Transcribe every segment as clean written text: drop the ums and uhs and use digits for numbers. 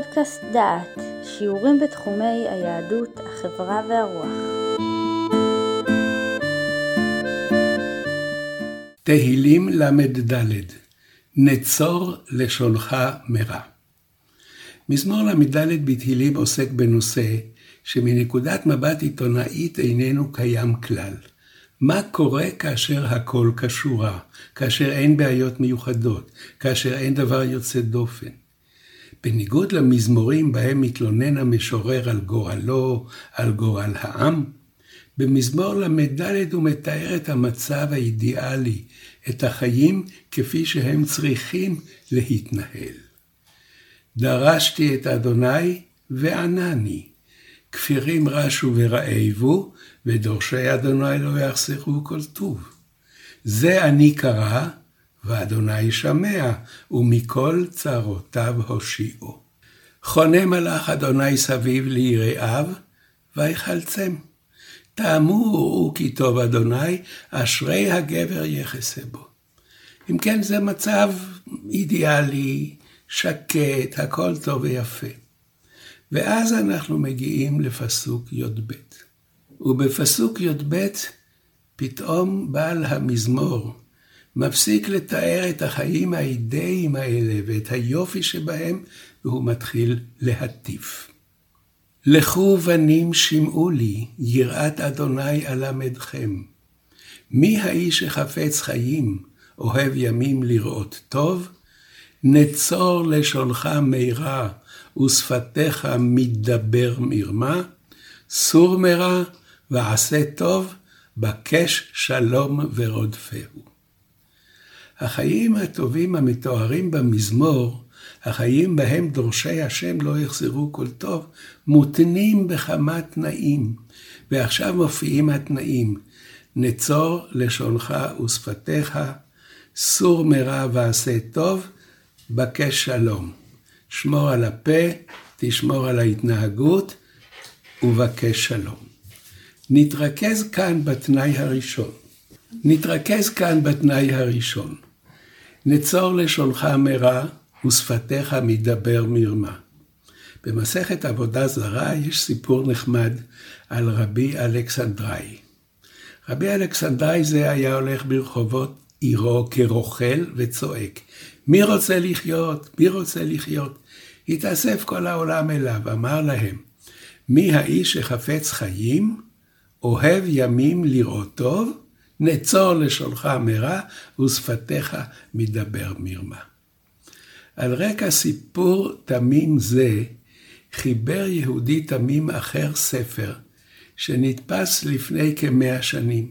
פודקאסט דעת, שיעורים בתחומי היהדות, החברה והרוח. תהילים למד ד' נצור לשונך מרע. מזמור למד ד' בתהילים עוסק בנושא שמנקודת מבט עיתונאית איננו קיים כלל. מה קורה כאשר הכל קשורה, כאשר אין בעיות מיוחדות, כאשר אין דבר יוצא דופן? בניגוד למזמורים בהם מתלונן המשורר על גורלו, על גורל העם, במזמור למד הוא מתאר את המצב האידיאלי, את החיים כפי שהם צריכים להתנהל. דרשתי את אדוני וענני, כפירים רשו ורעבו, ודורשי אדוני לא יחסכו כל טוב. זה אני קרא, ואדוני שמע, ומכל צרותיו הושיעו. חונה מלאך אדוני סביב ליראיו, ויחלצם. טעמו וראו כי טוב אדוני, אשרי הגבר יחסה בו. אם כן, זה מצב אידיאלי, שקט, הכל טוב ויפה. ואז אנחנו מגיעים לפסוק י"ב. ובפסוק י"ב פתאום בעל המזמור מפסיק לתאר את החיים האידאיים האלה ואת היופי שבהם, והוא מתחיל להטיף. לכו בנים שמעו לי, יראת אדוני אלמדכם. מי האיש שחפץ חיים, אוהב ימים לראות טוב? נצור לשונך מירא, ושפתיך מדבר מרמה. סור מרע ועשה טוב, בקש שלום ורודפהו. החיים הטובים המתוארים במזמור, החיים בהם דורשי השם לא יחסרו כל טוב, מותנים בכמה תנאים, ועכשיו מופיעים התנאים. נצור לשונך ושפתיך, סור מרע ועשה טוב, בקש שלום. שמור על הפה, תשמור על ההתנהגות, ובקש שלום. נתרכז כאן בתנאי הראשון. נצור לשונך מרע, ושפתיך מדבר מרמה. במסכת עבודה זרה יש סיפור נחמד על רבי אלכסנדרי. רבי אלכסנדרי זה היה הולך ברחובות עירו כרוכל וצועק. מי רוצה לחיות? מי רוצה לחיות? התאסף כל העולם אליו, אמר להם, מי האיש שחפץ חיים, אוהב ימים לראות טוב, נצור לשונך מרע ושפתיך מדבר מרמה. על רקע סיפור תמים זה, חיבר יהודי תמים אחר ספר, שנתפס לפני כ100 שנים.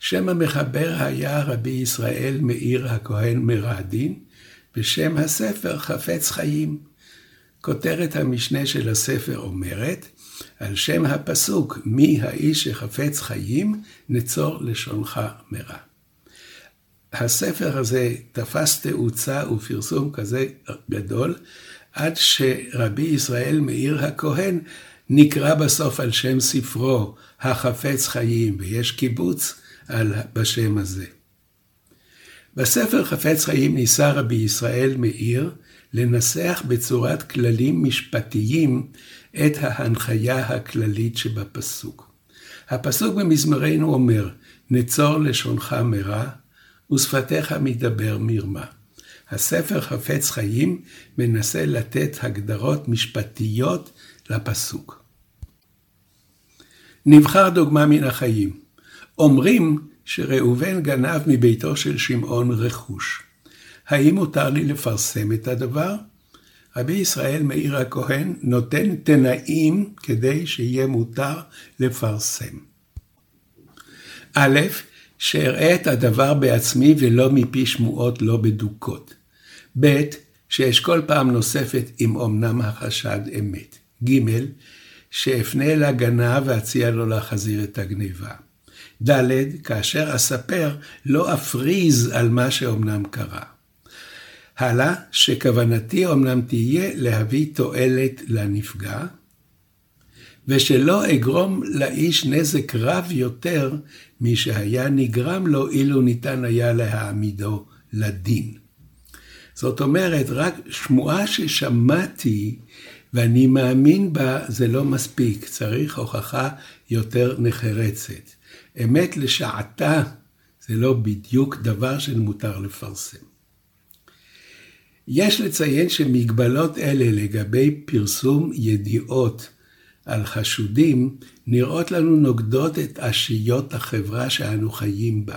שם המחבר היה רבי ישראל מאיר הכהן מרעדין, בשם הספר חפץ חיים. כותרת המשנה של הספר אומרת, על שם הפסוק, מי האיש שחפץ חיים, נצור לשונך מרע. הספר הזה תפס תאוצה ופרסום כזה גדול, עד שרבי ישראל מאיר הכהן נקרא בסוף על שם ספרו, החפץ חיים, ויש קיבוץ בשם הזה. בספר חפץ חיים ניסה רבי ישראל מאיר לנסח בצורת כללים משפטיים את ההנחיה הכללית שבפסוק. הפסוק במזמרנו אומר, נצור לשונך מרע ושפתיך מדבר מרמה. הספר חפץ חיים מנסה לתת הגדרות משפטיות לפסוק. נבחר דוגמה מן החיים. אומרים שראובן גנב מביתו של שמעון רכוש. האם מותר לי לפרסם את הדבר? רבי ישראל מאיר הכהן נותן תנאים כדי שיהיה מותר לפרסם. א', שאראה את הדבר בעצמי ולא מפי שמועות לא בדוקות. ב', שיש כל פעם נוספת אם אומנם החשד אמת. ג', שאפנה לגנב ואציע לו להחזיר את הגניבה. ד', כאשר אספר לא אפריז על מה שאומנם קרה. הלאה, שכוונתי אומנם תהיה להביא תועלת לנפגע, ושלא אגרום לאיש נזק רב יותר משהיה נגרם לו אילו ניתן היה להעמידו לדין. זאת אומרת, רק שמועה ששמעתי ואני מאמין בה, זה לא מספיק, צריך הוכחה יותר נחרצת. אמת לשעתה, זה לא בדיוק דבר שמותר לפרסם. יש לציין שמגבלות אלה לגבי פרסום ידיעות על חשודים, נראות לנו נוגדות את אשיות החברה שאנו חיים בה.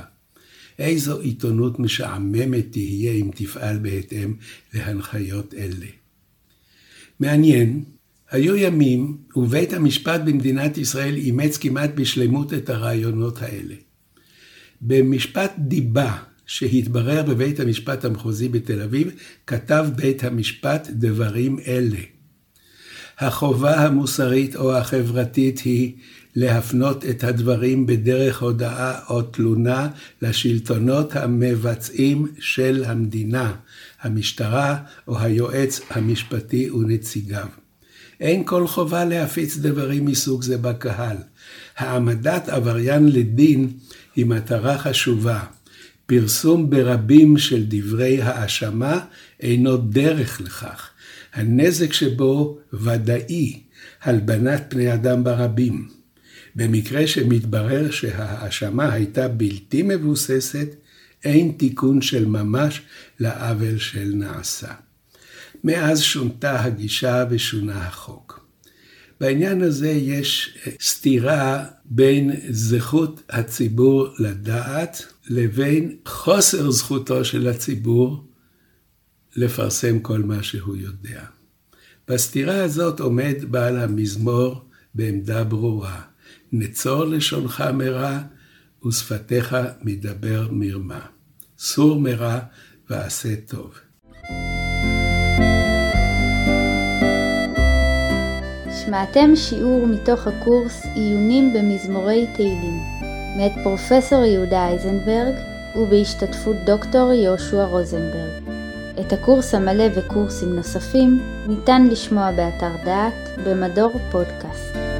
איזו עיתונות משעממת תהיה אם תפעל בהתאם להנחיות אלה. מעניין, היו ימים ובית המשפט במדינת ישראל אימץ כמעט בשלמות את הרעיונות האלה. במשפט דיבה שהתברר בבית המשפט המחוזי בתל אביב, כתב בית המשפט דברים אלה. החובה המוסרית או החברתית היא להפנות את הדברים בדרך הודעה או תלונה לשלטונות המבצעים של המדינה, המשטרה או היועץ המשפטי ונציגיו. אין כל חובה להפיץ דברים מסוג זה בקהל. העמדת עבריין לדין היא מטרה חשובה. פרסום ברבים של דברי האשמה אינו דרך לכך. הנזק שבו ודאי, הלבנת פני אדם ברבים. במקרה שמתברר שההאשמה הייתה בלתי מבוססת, אין תיקון של ממש לעוול של נעשה. מאז שונתה הגישה ושונה החוק. בעניין הזה יש סתירה בין זכות הציבור לדעת לבין חוסר זכותו של הציבור לפרסם כל מה שהוא יודע. בסתירה הזאת עומד בעל המזמור בעמדה ברורה. נצור לשונך מרע ושפתיך מדבר מרמה. סור מרע ועשה טוב. שמעתם שיעור מתוך הקורס עיונים במזמורי תהילים, מאת פרופסור יהודה איזנברג ובהשתתפות דוקטור יושע רוזנברג. את הקורס המלא וקורסים נוספים ניתן לשמוע באתר דעת במדור פודקאסט.